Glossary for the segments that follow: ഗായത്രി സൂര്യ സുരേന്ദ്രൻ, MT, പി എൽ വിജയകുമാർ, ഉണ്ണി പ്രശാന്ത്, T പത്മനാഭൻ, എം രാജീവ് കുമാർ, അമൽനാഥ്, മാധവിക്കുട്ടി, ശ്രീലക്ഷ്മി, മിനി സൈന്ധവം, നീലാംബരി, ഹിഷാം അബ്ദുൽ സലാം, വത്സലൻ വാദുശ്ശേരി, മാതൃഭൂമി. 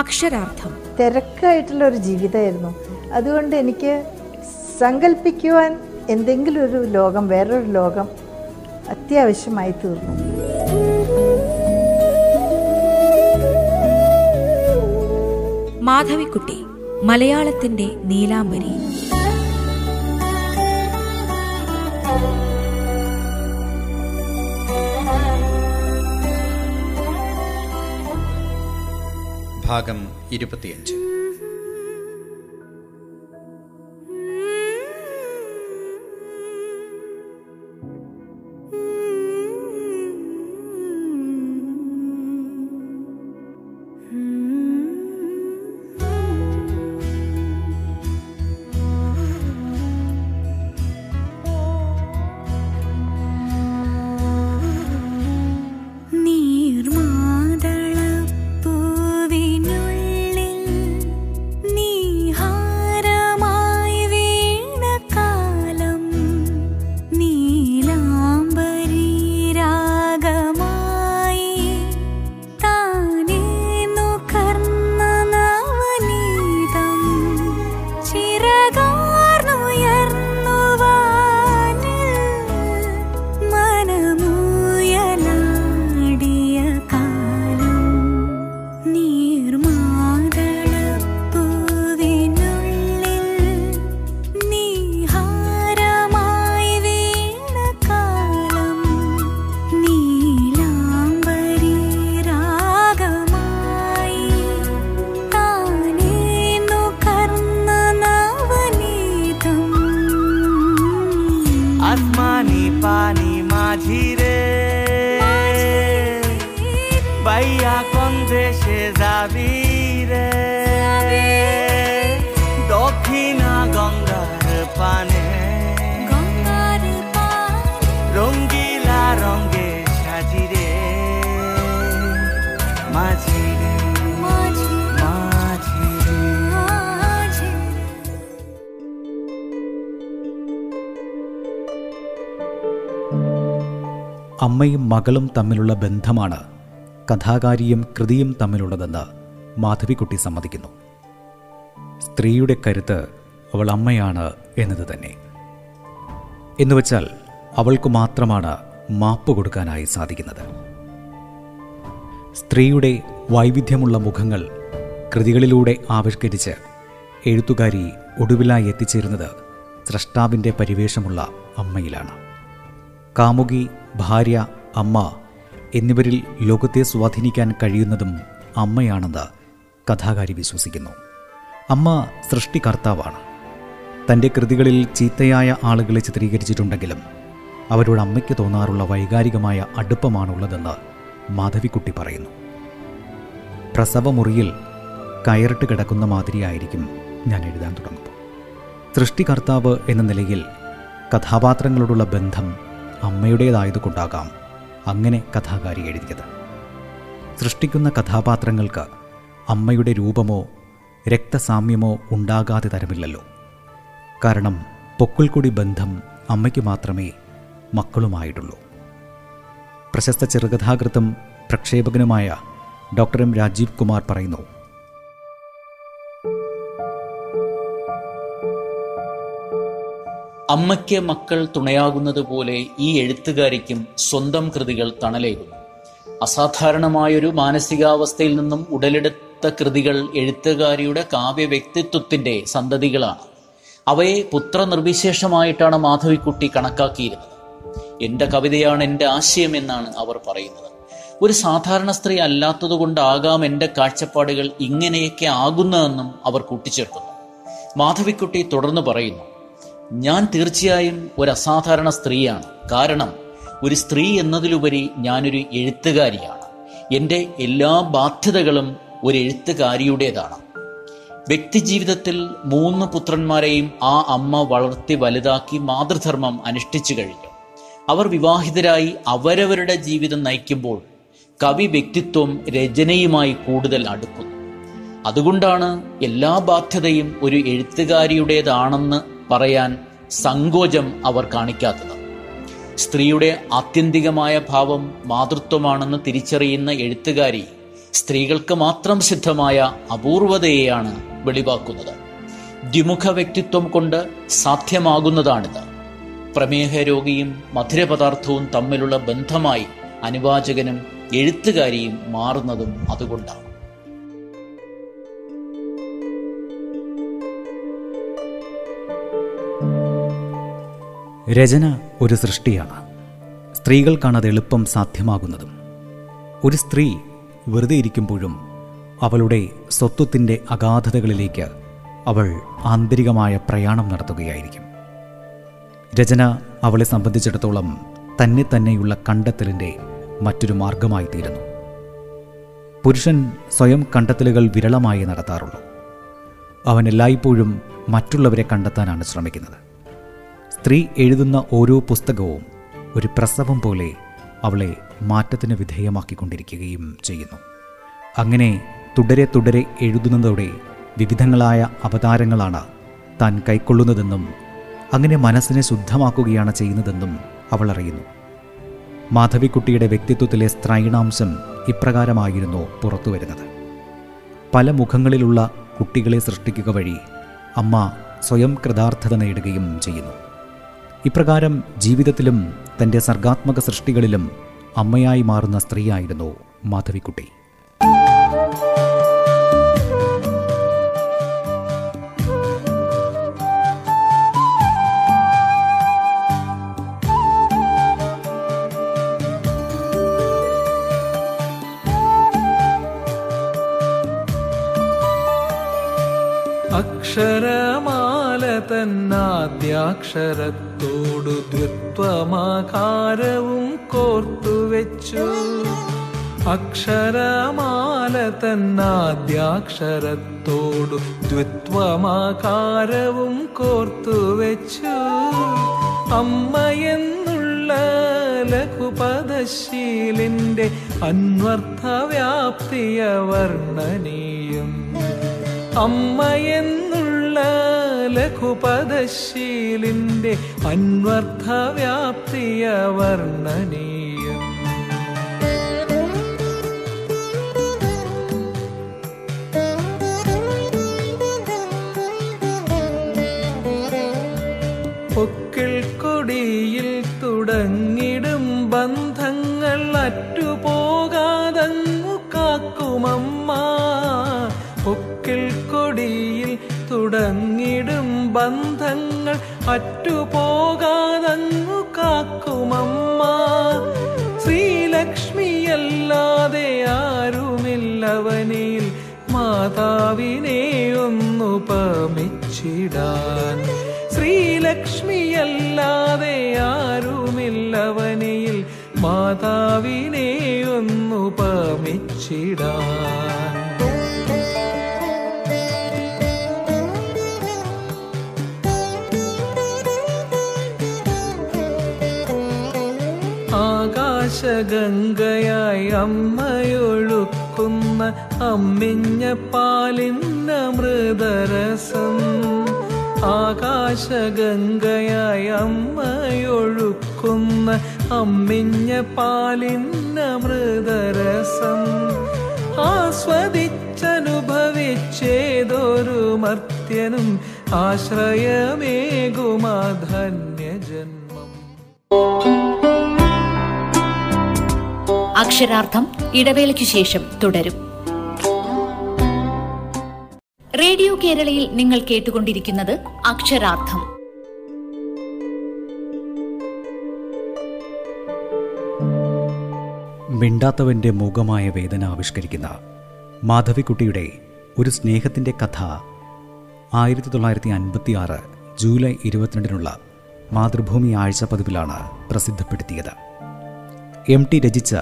അക്ഷരാർത്ഥം. തിരക്കായിട്ടുള്ള ഒരു ജീവിതമായിരുന്നു. അതുകൊണ്ട് എനിക്ക് സങ്കല്പിക്കുവാൻ എന്തെങ്കിലും ഒരു ലോകം, വേറൊരു ലോകം അത്യാവശ്യമായി തീർന്നു. മാധവിക്കുട്ടി, മലയാളത്തിന്റെ നീലാംബരി. ഭാഗം 25. അമ്മയും മകളും തമ്മിലുള്ള ബന്ധമാണ് കഥാകാരിയും കൃതിയും തമ്മിലുള്ളതെന്ന് മാധവിക്കുട്ടി സമ്മതിക്കുന്നു. സ്ത്രീയുടെ കരുത്ത് അവൾ അമ്മയാണ് എന്നത് തന്നെ. എന്നുവെച്ചാൽ അവൾക്ക് മാത്രമാണ് മാപ്പ് കൊടുക്കാനായി സാധിക്കുന്നത്. സ്ത്രീയുടെ വൈവിധ്യമുള്ള മുഖങ്ങൾ കൃതികളിലൂടെ ആവിഷ്കരിച്ച് എഴുത്തുകാരി ഒടുവിലായി എത്തിച്ചേരുന്നത് സ്രഷ്ടാവിൻ്റെ പരിവേഷമുള്ള അമ്മയിലാണ്. കാമുകി, ഭാര്യ, അമ്മ എന്നിവരിൽ ലോകത്തെ സ്വാധീനിക്കാൻ കഴിയുന്നതും അമ്മയാണെന്ന് കഥാകാരി വിശ്വസിക്കുന്നു. അമ്മ സൃഷ്ടികർത്താവാണ്. തൻ്റെ കൃതികളിൽ ചീത്തയായ ആളുകളെ ചിത്രീകരിച്ചിട്ടുണ്ടെങ്കിലും അവരോട് അമ്മയ്ക്ക് തോന്നാറുള്ള വൈകാരികമായ അടുപ്പമാണുള്ളതെന്ന് മാധവിക്കുട്ടി പറയുന്നു. പ്രസവമുറിയിൽ കയറിട്ട് കിടക്കുന്ന മാതിരിയായിരിക്കും ഞാൻ എഴുതാൻ തുടങ്ങുമ്പോൾ. സൃഷ്ടികർത്താവ് എന്ന നിലയിൽ കഥാപാത്രങ്ങളോടുള്ള ബന്ധം അമ്മയുടേതായതുകൊണ്ടാകാം അങ്ങനെ കഥാകാരി എഴുതിയത്. സൃഷ്ടിക്കുന്ന കഥാപാത്രങ്ങൾക്ക് അമ്മയുടെ രൂപമോ രക്തസാമ്യമോ ഉണ്ടാകാതെ തരമില്ലല്ലോ. കാരണം പൊക്കിൾക്കൊടി ബന്ധം അമ്മയ്ക്ക് മാത്രമേ മക്കളുമായിട്ടുള്ളൂ. പ്രശസ്ത ചെറുകഥാകൃത്തും പ്രക്ഷേപകനുമായ ഡോക്ടർ എം രാജീവ് കുമാർ പറയുന്നു, അമ്മയ്ക്ക് മക്കൾ തുണയാകുന്നത് പോലെ ഈ എഴുത്തുകാരിക്കും സ്വന്തം കൃതികൾ തണലേകുന്നു. അസാധാരണമായൊരു മാനസികാവസ്ഥയിൽ നിന്നും ഉടലെടുത്ത കൃതികൾ എഴുത്തുകാരിയുടെ കാവ്യ വ്യക്തിത്വത്തിൻ്റെ സന്തതികളാണ്. അവയെ പുത്രനിർവിശേഷമായിട്ടാണ് മാധവിക്കുട്ടി കണക്കാക്കിയിരുന്നത്. എൻ്റെ കവിതയാണ് എൻ്റെ ആശയം എന്നാണ് അവർ പറയുന്നത്. ഒരു സാധാരണ സ്ത്രീ അല്ലാത്തതുകൊണ്ടാകാം എൻ്റെ കാഴ്ചപ്പാടുകൾ ഇങ്ങനെയൊക്കെ ആകുന്നതെന്നും അവർ കൂട്ടിച്ചേർക്കുന്നു. മാധവിക്കുട്ടി തുടർന്ന് പറയുന്നു, ഞാൻ തീർച്ചയായും ഒരു അസാധാരണ സ്ത്രീയാണ്. കാരണം ഒരു സ്ത്രീ എന്നതിലുപരി ഞാനൊരു എഴുത്തുകാരിയാണ്. എൻ്റെ എല്ലാ ബാധ്യതകളും ഒരു എഴുത്തുകാരിയുടേതാണ്. വ്യക്തിജീവിതത്തിൽ 3 പുത്രന്മാരെയും ആ അമ്മ വളർത്തി വലുതാക്കി മാതൃധർമ്മം അനുഷ്ഠിച്ചു കഴിഞ്ഞു. അവർ വിവാഹിതരായി അവരവരുടെ ജീവിതം നയിക്കുമ്പോൾ കവി വ്യക്തിത്വം രചനയുമായി കൂടുതൽ അടുക്കുന്നു. അതുകൊണ്ടാണ് എല്ലാ ബാധ്യതയും ഒരു എഴുത്തുകാരിയുടേതാണെന്ന് പറയാൻ സങ്കോചം അവർ കാണിക്കാത്തത്. സ്ത്രീയുടെ ആത്യന്തികമായ ഭാവം മാതൃത്വമാണെന്ന് തിരിച്ചറിയുന്ന എഴുത്തുകാരി സ്ത്രീകൾക്ക് മാത്രം സിദ്ധമായ അപൂർവതയെയാണ് വെളിവാക്കുന്നത്. ദ്വിമുഖ വ്യക്തിത്വം കൊണ്ട് സാധ്യമാകുന്നതാണിത്. പ്രമേഹ രോഗിയും മധുരപദാർത്ഥവും തമ്മിലുള്ള ബന്ധമായി അനുവാചകനും എഴുത്തുകാരിയും മാറുന്നതും അതുകൊണ്ടാണ്. രചന ഒരു സൃഷ്ടിയാണ്, സ്ത്രീകൾക്കാണ് അത് എളുപ്പം സാധ്യമാകുന്നതും. ഒരു സ്ത്രീ വെറുതെ ഇരിക്കുമ്പോഴും അവളുടെ സ്വത്വത്തിൻ്റെ അഗാധതകളിലേക്ക് അവൾ ആന്തരികമായ പ്രയാണം നടത്തുകയായിരിക്കും. രചന അവളെ സംബന്ധിച്ചിടത്തോളം തന്നെ തന്നെയുള്ള കണ്ടെത്തലിൻ്റെ മറ്റൊരു മാർഗമായി തീരുന്നു. പുരുഷൻ സ്വയം കണ്ടെത്തലുകൾ വിരളമായി നടത്താറുള്ളൂ. അവൻ എല്ലായ്പ്പോഴും മറ്റുള്ളവരെ കണ്ടെത്താനാണ് ശ്രമിക്കുന്നത്. സ്ത്രീ എഴുതുന്ന ഓരോ പുസ്തകവും ഒരു പ്രസവം പോലെ അവളെ മാറ്റത്തിന് വിധേയമാക്കിക്കൊണ്ടിരിക്കുകയും ചെയ്യുന്നു. അങ്ങനെ തുടരെ തുടരെ എഴുതുന്നതോടെ വിവിധങ്ങളായ അവതാരങ്ങളാണ് താൻ കൈക്കൊള്ളുന്നതെന്നും അങ്ങനെ മനസ്സിനെ ശുദ്ധമാക്കുകയാണ് ചെയ്യുന്നതെന്നും അവൾ അറിയുന്നു. മാധവിക്കുട്ടിയുടെ വ്യക്തിത്വത്തിലെ സ്ത്രൈണാംശം ഇപ്രകാരമായിരുന്നു പുറത്തുവരുന്നത്. പല മുഖങ്ങളിലുള്ള കുട്ടികളെ സൃഷ്ടിക്കുക വഴി അമ്മ സ്വയം കൃതാർത്ഥത നേടുകയും ചെയ്യുന്നു. ഇപ്രകാരം ജീവിതത്തിലും തൻ്റെ സർഗാത്മക സൃഷ്ടികളിലും അമ്മയായി മാറുന്ന സ്ത്രീയായിരുന്നു മാധവിക്കുട്ടി. അക്ഷരമാല തന്നാദ്യാക്ഷരത്തോടു ദ്വിത്വമാകാരവും കോർത്തുവെച്ചു. അക്ഷരമാല തന്നാദ്യാക്ഷരത്തോടു ദ്വിത്വമാകാരവും കോർത്തുവെച്ചു. അമ്മയെന്നുള്ള ലഘുപദശീലിന്റെ അന്വർത്ഥവ്യാപ്തിയ വർണ്ണനീയം. അമ്മയെന്നുള്ള ലഘുപദശീലിന്റെ അന്വർത്ഥവ്യാപ്തിയ വർണ്ണനീയം. പൊക്കിൾ കൊടിയിൽ തുടങ്ങിടും ബന്ധങ്ങൾ അറ്റുപോകാതങ്ങു കാക്കുമമ്മ. പൊക്കിൾ കൊടിയിൽ തുടങ്ങിടും ബന്ധങ്ങൾ അറ്റുപോകാതങ്ങു കാക്കുമമ്മ. ശ്രീലക്ഷ്മിയല്ലാതെ ആരുമില്ലവനിൽ മാതാവിനെ ഒന്നുപമിച്ചിടാൻ. ശ്രീലക്ഷ്മിയല്ലാതെ ആരുമില്ലവനിൽ മാതാവിനെ ഒന്നുപമിച്ചിടാൻ. ആകാശഗംഗയായി അമ്മയൊഴുക്കുന്ന അമ്മിഞ്ഞ പാലിന്ന മൃതരസം. ആകാശഗംഗയായി അമ്മയൊഴുക്കുന്ന അമ്മിഞ്ഞ പാലിന്ന മൃതരസം. ആസ്വദിച്ചനുഭവിച്ചേതൊരു മർത്യനും ആശ്രയമേകുമാ ധന്യജന്മം. അക്ഷരാർത്ഥം ഇടവേളയ്ക്കു ശേഷം തുടരും. റേഡിയോ കേരളയിൽ നിങ്ങൾ കേട്ടുകൊണ്ടിരിക്കുന്നത് അക്ഷരാർത്ഥം. മിണ്ടാത്തവന്റെ മൂകമായ വേദന ആവിഷ്കരിക്കുന്ന മാധവിക്കുട്ടിയുടെ ഒരു സ്നേഹത്തിന്റെ കഥ 1956 ജൂലൈ 22 മാതൃഭൂമി ആഴ്ച പതിപ്പിലാണ് പ്രസിദ്ധപ്പെടുത്തിയത്. MT രചിച്ച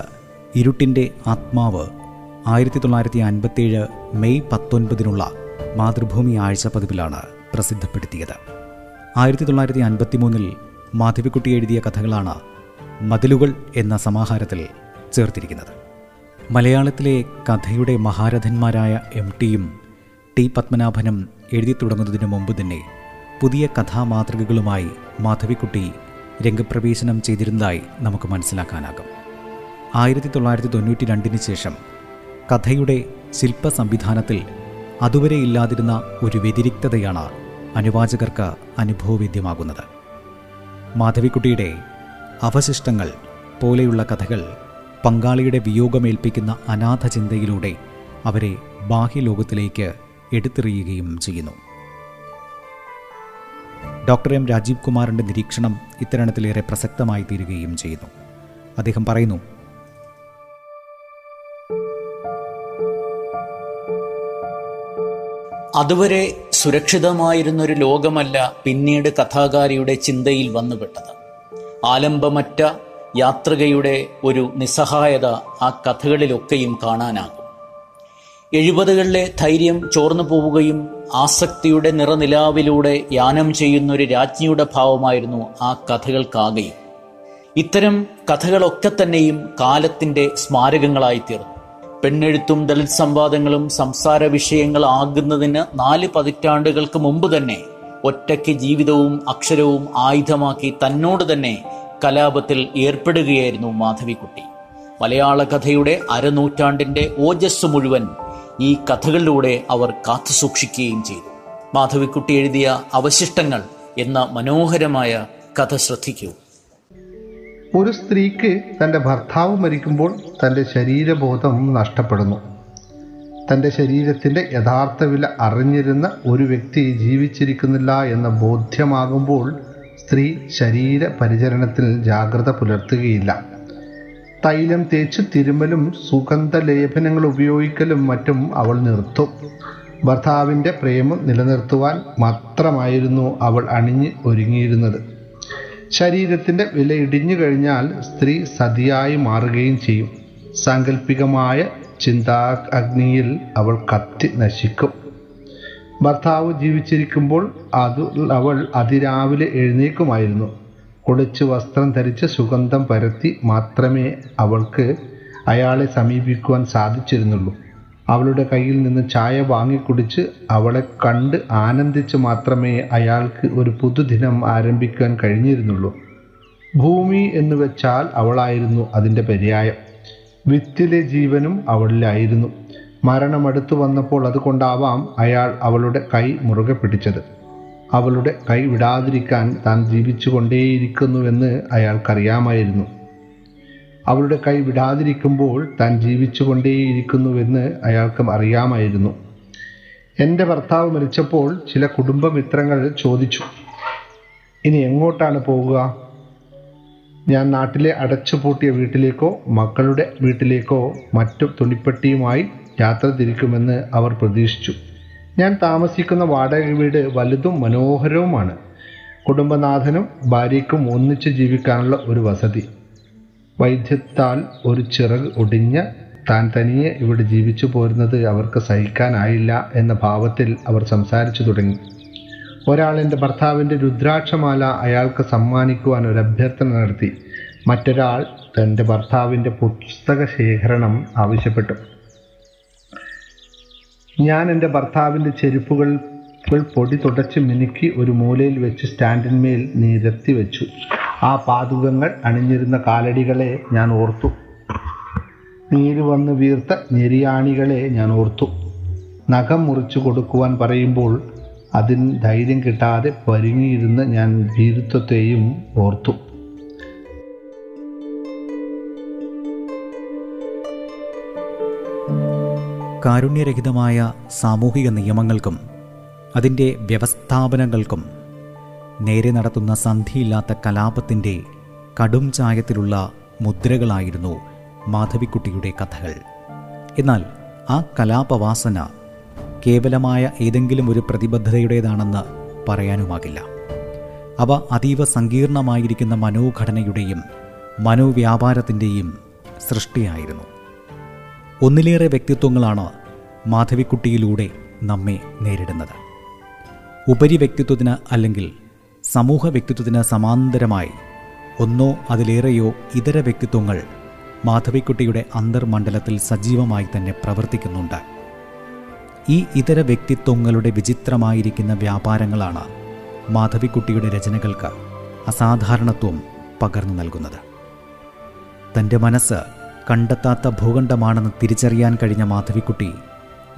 ഇരുട്ടിൻ്റെ ആത്മാവ് 1957 മെയ് 19 മാതൃഭൂമി ആഴ്ച പതിപ്പിലാണ് പ്രസിദ്ധപ്പെടുത്തിയത്. 1953 മാധവിക്കുട്ടി എഴുതിയ കഥകളാണ് മതിലുകൾ എന്ന സമാഹാരത്തിൽ ചേർത്തിരിക്കുന്നത്. മലയാളത്തിലെ കഥയുടെ മഹാരഥന്മാരായ MTയും T പത്മനാഭനും എഴുതി തുടങ്ങുന്നതിന് മുമ്പ് തന്നെ പുതിയ കഥാമാതൃകകളുമായി മാധവിക്കുട്ടി രംഗപ്രവേശനം ചെയ്തിരുന്നതായി നമുക്ക് മനസ്സിലാക്കാനാകും. 1992 ശേഷം കഥയുടെ ശില്പ സംവിധാനത്തിൽ അതുവരെ ഇല്ലാതിരുന്ന ഒരു വ്യതിരിക്തതയാണ് അനുവാചകർക്ക് അനുഭവവേദ്യമാകുന്നത്. മാധവിക്കുട്ടിയുടെ അവശിഷ്ടങ്ങൾ പോലെയുള്ള കഥകൾ പങ്കാളിയുടെ വിയോഗമേൽപ്പിക്കുന്ന അനാഥ ചിന്തയിലൂടെ അവരെ ബാഹ്യലോകത്തിലേക്ക് എടുത്തെറിയുകയും ചെയ്യുന്നു. ഡോക്ടർ എം രാജീവ് കുമാറിൻ്റെ നിരീക്ഷണം ഇത്തരണത്തിലേറെ പ്രസക്തമായി തീരുകയും ചെയ്യുന്നു. അദ്ദേഹം പറയുന്നു, അതുവരെ സുരക്ഷിതമായിരുന്നൊരു ലോകമല്ല പിന്നീട് കഥാകാരിയുടെ ചിന്തയിൽ വന്നുപെട്ടത്. ആലംബമറ്റ യാത്രികയുടെ ഒരു നിസ്സഹായത ആ കഥകളിലൊക്കെയും കാണാനാകും. 70കളിലെ ധൈര്യം ചോർന്നു പോവുകയും ആസക്തിയുടെ നിറനിലാവിലൂടെ യാനം ചെയ്യുന്നൊരു രാജ്ഞിയുടെ ഭാവമായിരുന്നു ആ കഥകൾക്കാകെയും. ഇത്തരം കഥകളൊക്കെ തന്നെയും കാലത്തിൻ്റെ സ്മാരകങ്ങളായിത്തീർന്നു. പെണ്ണെഴുത്തും ദളിത് സംവാദങ്ങളും സംസാര വിഷയങ്ങളാകുന്നതിന് 4 പതിറ്റാണ്ടുകൾക്ക് മുമ്പ് തന്നെ ഒറ്റയ്ക്ക് ജീവിതവും അക്ഷരവും ആയുധമാക്കി തന്നോട് തന്നെ കലാപത്തിൽ ഏർപ്പെടുകയായിരുന്നു മാധവിക്കുട്ടി. മലയാള കഥയുടെ അരനൂറ്റാണ്ടിൻ്റെ ഓജസ് മുഴുവൻ ഈ കഥകളിലൂടെ അവർ കാത്തുസൂക്ഷിക്കുകയും ചെയ്തു. മാധവിക്കുട്ടി എഴുതിയ അവശിഷ്ടങ്ങൾ എന്ന മനോഹരമായ കഥ ശ്രദ്ധിക്കൂ. ഒരു സ്ത്രീക്ക് തൻ്റെ ഭർത്താവ് മരിക്കുമ്പോൾ തൻ്റെ ശരീരബോധം നഷ്ടപ്പെടുന്നു. തൻ്റെ ശരീരത്തിൻ്റെ യഥാർത്ഥ വില അറിഞ്ഞിരുന്ന ഒരു വ്യക്തി ജീവിച്ചിരിക്കുന്നില്ല എന്ന ബോധ്യമാകുമ്പോൾ സ്ത്രീ ശരീര പരിചരണത്തിൽ ജാഗ്രത പുലർത്തുകയില്ല. തൈലം തേച്ച് തിരുമലും സുഗന്ധലേപനങ്ങൾ ഉപയോഗിക്കലും മറ്റും അവൾ നിർത്തും. ഭർത്താവിൻ്റെ പ്രേമം നിലനിർത്തുവാൻ മാത്രമായിരുന്നു അവൾ അണിഞ്ഞ് ഒരുങ്ങിയിരുന്നത്. ശരീരത്തിൻ്റെ വില ഇടിഞ്ഞു കഴിഞ്ഞാൽ സ്ത്രീ സതിയായി മാറുകയും ചെയ്യും. സാങ്കല്പികമായ ചിന്താ അഗ്നിയിൽ അവൾ കത്തി നശിക്കും. ഭർത്താവ് ജീവിച്ചിരിക്കുമ്പോൾ അവൾ അതിരാവിലെ എഴുന്നേൽക്കുമായിരുന്നു. കുളിച്ച് വസ്ത്രം ധരിച്ച് സുഗന്ധം പരത്തി മാത്രമേ അവൾക്ക് അയാളെ സമീപിക്കുവാൻ സാധിച്ചിരുന്നുള്ളൂ. അവളുടെ കയ്യിൽ നിന്ന് ചായ വാങ്ങിക്കുടിച്ച് അവളെ കണ്ട് ആനന്ദിച്ച് മാത്രമേ അയാൾക്ക് ഒരു പുതുദിനം ആരംഭിക്കാൻ കഴിഞ്ഞിരുന്നുള്ളൂ. ഭൂമി എന്ന് വെച്ചാൽ അവളായിരുന്നു അതിൻ്റെ പര്യായം. വിത്തിലെ ജീവനും അവളിലായിരുന്നു. മരണമടുത്തു വന്നപ്പോൾ അതുകൊണ്ടാവാം അയാൾ അവളുടെ കൈ മുറുകെ പിടിച്ചത്. അവളുടെ കൈ വിടാതിരിക്കാൻ താൻ ജീവിച്ചു കൊണ്ടേയിരിക്കുന്നുവെന്ന് അയാൾക്കറിയാമായിരുന്നു. അവളുടെ കൈ വിടാതിരിക്കുമ്പോൾ താൻ ജീവിച്ചു കൊണ്ടേയിരിക്കുന്നുവെന്ന് അയാൾക്കും അറിയാമായിരുന്നു. എൻ്റെ ഭർത്താവ് മരിച്ചപ്പോൾ ചില കുടുംബമിത്രങ്ങൾ ചോദിച്ചു, ഇനി എങ്ങോട്ടാണ് പോവുക? ഞാൻ നാട്ടിലെ അടച്ചുപൂട്ടിയ വീട്ടിലേക്കോ മക്കളുടെ വീട്ടിലേക്കോ മറ്റു തുണിപ്പെട്ടിയുമായി യാത്ര തിരിക്കുമെന്ന് അവർ പ്രതീക്ഷിച്ചു. ഞാൻ താമസിക്കുന്ന വാടക വീട് വലുതും മനോഹരവുമാണ്. കുടുംബനാഥനും ഭാര്യയ്ക്കും ഒന്നിച്ച് ജീവിക്കാനുള്ള ഒരു വസതി. വൈദ്യത്താൽ ഒരു ചിറക് ഒടിഞ്ഞ് താൻ തനിയെ ഇവിടെ ജീവിച്ചു പോരുന്നത് അവർക്ക് സഹിക്കാനായില്ല എന്ന ഭാവത്തിൽ അവർ സംസാരിച്ചു തുടങ്ങി. ഒരാൾ എൻ്റെ ഭർത്താവിൻ്റെ രുദ്രാക്ഷമാല അയാൾക്ക് സമ്മാനിക്കുവാൻ ഒരു അഭ്യർത്ഥന നടത്തി. മറ്റൊരാൾ തൻ്റെ ഭർത്താവിൻ്റെ പുസ്തക ശേഖരണം ആവശ്യപ്പെട്ടു. ഞാൻ എൻ്റെ ഭർത്താവിൻ്റെ ചെരുപ്പുകൾ പൊടി തുടച്ച് മിനുക്കി ഒരു മൂലയിൽ വെച്ച് സ്റ്റാൻഡിന്മേൽ നിരത്തി വെച്ചു. ആ പാദുകങ്ങൾ അണിഞ്ഞിരുന്ന കാലടികളെ ഞാൻ ഓർത്തു. നീര് വന്ന് വീർത്ത ഞെരിയാണികളെ ഞാൻ ഓർത്തു. നഖം മുറിച്ചു കൊടുക്കുവാൻ പറയുമ്പോൾ അതിന് ധൈര്യം കിട്ടാതെ പരുങ്ങിയിരുന്ന ഞാൻ വീരത്വത്തെയും ഓർത്തു. കാരുണ്യരഹിതമായ സാമൂഹിക നിയമങ്ങൾക്കും അതിൻ്റെ വ്യവസ്ഥാപനങ്ങൾക്കും നേരെ നടത്തുന്ന സന്ധിയില്ലാത്ത കലാപത്തിൻ്റെ കടും ചായത്തിലുള്ള മുദ്രകളായിരുന്നു മാധവിക്കുട്ടിയുടെ കഥകൾ. എന്നാൽ ആ കലാപവാസന കേവലമായ ഏതെങ്കിലും ഒരു പ്രതിബദ്ധതയുടേതാണെന്ന് പറയാനുമാകില്ല. അവ അതീവ സങ്കീർണമായിരിക്കുന്ന മനോഘടനയുടെയും മനോവ്യാപാരത്തിൻ്റെയും സൃഷ്ടിയായിരുന്നു. ഒന്നിലേറെ വ്യക്തിത്വങ്ങളാണ് മാധവിക്കുട്ടിയിലൂടെ നമ്മെ നേരിടുന്നത്. ഉപരി വ്യക്തിത്വത്തിന് അല്ലെങ്കിൽ സമൂഹ വ്യക്തിത്വത്തിന് സമാന്തരമായി ഒന്നോ അതിലേറെയോ ഇതര വ്യക്തിത്വങ്ങൾ മാധവിക്കുട്ടിയുടെ അന്തർമണ്ഡലത്തിൽ സജീവമായി തന്നെ പ്രവർത്തിക്കുന്നുണ്ട്. ഈ ഇതര വ്യക്തിത്വങ്ങളുടെ വിചിത്രമായിരിക്കുന്ന വ്യാപാരങ്ങളാണ് മാധവിക്കുട്ടിയുടെ രചനകൾക്ക് അസാധാരണത്വം പകർന്നു നൽകുന്നത്. തൻ്റെ മനസ്സ് കണ്ടെത്താത്ത ഭൂഖണ്ഡമാണെന്ന് തിരിച്ചറിയാൻ കഴിഞ്ഞ മാധവിക്കുട്ടി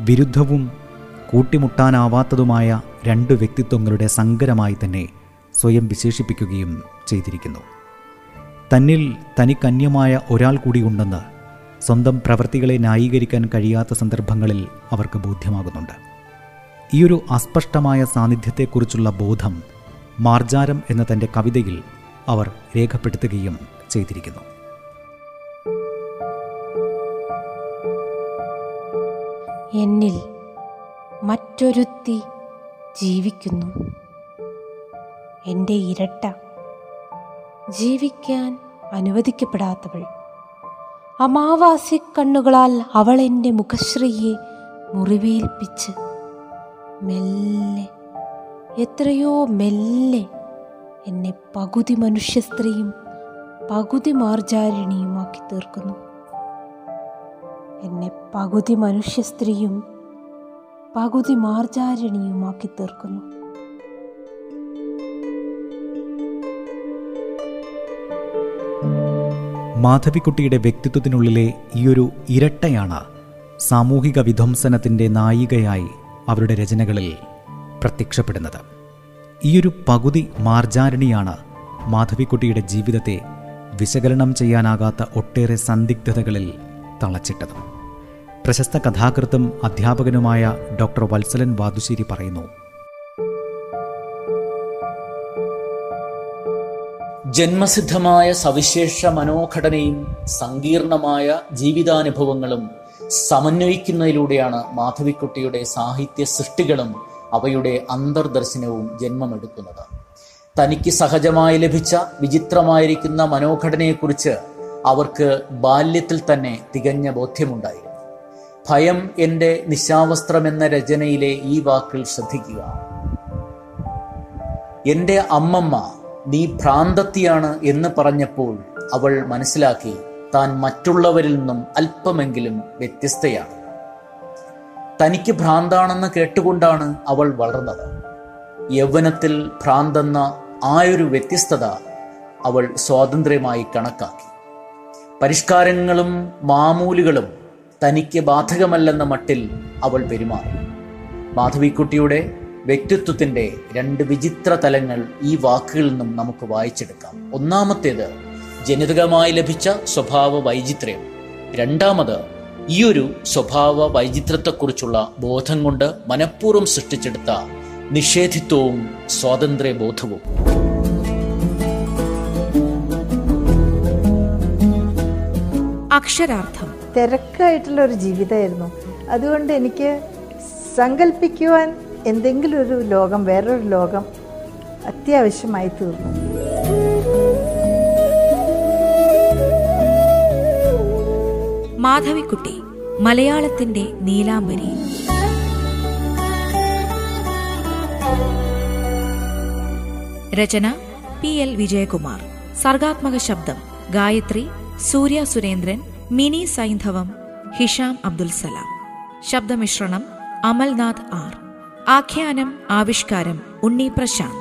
വിരുദ്ധവും കൂട്ടിമുട്ടാനാവാത്തതുമായ രണ്ട് വ്യക്തിത്വങ്ങളുടെ സങ്കരമായി തന്നെ സ്വയം വിശേഷിപ്പിക്കുകയും ചെയ്തിരിക്കുന്നു. തന്നിൽ തനിക്കന്യമായ ഒരാൾ കൂടിയുണ്ടെന്ന് സ്വന്തം പ്രവൃത്തികളെ ന്യായീകരിക്കാൻ കഴിയാത്ത സന്ദർഭങ്ങളിൽ അവർക്ക് ബോധ്യമാകുന്നുണ്ട്. ഈയൊരു അസ്പഷ്ടമായ സാന്നിധ്യത്തെക്കുറിച്ചുള്ള ബോധം മാർജാരം എന്ന തൻ്റെ കവിതയിൽ അവർ രേഖപ്പെടുത്തുകയും ചെയ്തിരിക്കുന്നു. എന്നിൽ മറ്റൊരുത്തി ജീവിക്കുന്നു, എൻ്റെ ഇരട്ട, ജീവിക്കാൻ അനുവദിക്കപ്പെടാത്തവൾ. അമാവാസിക്കണ്ണുകളാൽ അവൾ എൻ്റെ മുഖശ്രീയെ മുറിവേൽപ്പിച്ച് മെല്ലെ, എത്രയോ മെല്ലെ എന്നെ പകുതി മനുഷ്യ സ്ത്രീയും പകുതി മാർജാരിണിയുമാക്കി തീർക്കുന്നു. എന്നെ പകുതി മനുഷ്യ സ്ത്രീയും പകുതി മാർജാരിണിയുമാക്കി തീർക്കുന്നു. മാധവിക്കുട്ടിയുടെ വ്യക്തിത്വത്തിനുള്ളിലെ ഈയൊരു ഇരട്ടയാണ് സാമൂഹിക വിധ്വംസനത്തിൻ്റെ നായികയായി അവരുടെ രചനകളിൽ പ്രത്യക്ഷപ്പെടുന്നത്. ഈയൊരു പകുതി മാർജാരിണിയാണ് മാധവിക്കുട്ടിയുടെ ജീവിതത്തെ വിശകലനം ചെയ്യാനാകാത്ത ഒട്ടേറെ സന്ദിഗ്ധതകളിൽ തളച്ചിട്ടത്. പ്രശസ്ത കഥാകൃത്തും അധ്യാപകനുമായ ഡോക്ടർ വത്സലൻ വാദുശ്ശേരി പറയുന്നു, ജന്മസിദ്ധമായ സവിശേഷ മനോഘടനയും സങ്കീർണമായ ജീവിതാനുഭവങ്ങളും സമന്വയിക്കുന്നതിലൂടെയാണ് മാധവിക്കുട്ടിയുടെ സാഹിത്യ സൃഷ്ടികളും അവയുടെ അന്തർദർശനവും ജന്മമെടുക്കുന്നത്. തനിക്ക് സഹജമായി ലഭിച്ച വിചിത്രമായിരിക്കുന്ന മനോഘടനയെക്കുറിച്ച് അവർക്ക് ബാല്യത്തിൽ തന്നെ തികഞ്ഞ ബോധ്യമുണ്ടായിരുന്നു. ഭയം എൻ്റെ നിശാവസ്ത്രമെന്ന രചനയിലെ ഈ വാക്കിൽ ശ്രദ്ധിക്കുക. എൻ്റെ അമ്മമ്മ നീ ഭ്രാന്തത്തിയാണ് എന്ന് പറഞ്ഞപ്പോൾ അവൾ മനസ്സിലാക്കി താൻ മറ്റുള്ളവരിൽ നിന്നും അല്പമെങ്കിലും വ്യത്യസ്തയാണ്. തനിക്ക് ഭ്രാന്താണെന്ന് കേട്ടുകൊണ്ടാണ് അവൾ വളർന്നത്. യൗവനത്തിൽ ഭ്രാന്തെന്ന ആയൊരു വ്യത്യസ്തത അവൾ സ്വാതന്ത്ര്യമായി കണക്കാക്കി. പരിഷ്കാരങ്ങളും മാമൂലുകളും തനിക്ക് ബാധകമല്ലെന്ന മട്ടിൽ അവൾ പെരുമാറി. മാധവിക്കുട്ടിയുടെ വ്യക്തിത്വത്തിൻ്റെ രണ്ട് വിചിത്ര തലങ്ങൾ ഈ വാക്കുകളിൽ നിന്നും നമുക്ക് വായിച്ചെടുക്കാം. ഒന്നാമത്തേത് ജനിതകമായി ലഭിച്ച സ്വഭാവ വൈചിത്ര്യം, രണ്ടാമത് ഈയൊരു സ്വഭാവ വൈചിത്രത്തെക്കുറിച്ചുള്ള ബോധം കൊണ്ട് മനഃപൂർവ്വം സൃഷ്ടിച്ചെടുത്ത നിഷേധിത്വവും സ്വാതന്ത്ര്യബോധവും. അക്ഷരാർത്ഥം തിരക്കായിട്ടുള്ള ഒരു ജീവിതമായിരുന്നു. അതുകൊണ്ട് എനിക്ക് സങ്കല്പിക്കുവാൻ എന്തെങ്കിലും ഒരു ലോകം, വേറൊരു ലോകം അത്യാവശ്യമായി തീർന്നു. മാധവിക്കുട്ടി മലയാളത്തിന്റെ നീലാംബരി. രചന പി എൽ വിജയകുമാർ. സർഗാത്മക ശബ്ദം ഗായത്രി സൂര്യ സുരേന്ദ്രൻ. മിനി സൈന്ധവം ഹിഷാം അബ്ദുൽ സലാം. ശബ്ദമിശ്രണം അമൽനാഥ് ആർ. ആഖ്യാനം ആവിഷ്കാരം ഉണ്ണി പ്രശാന്ത്.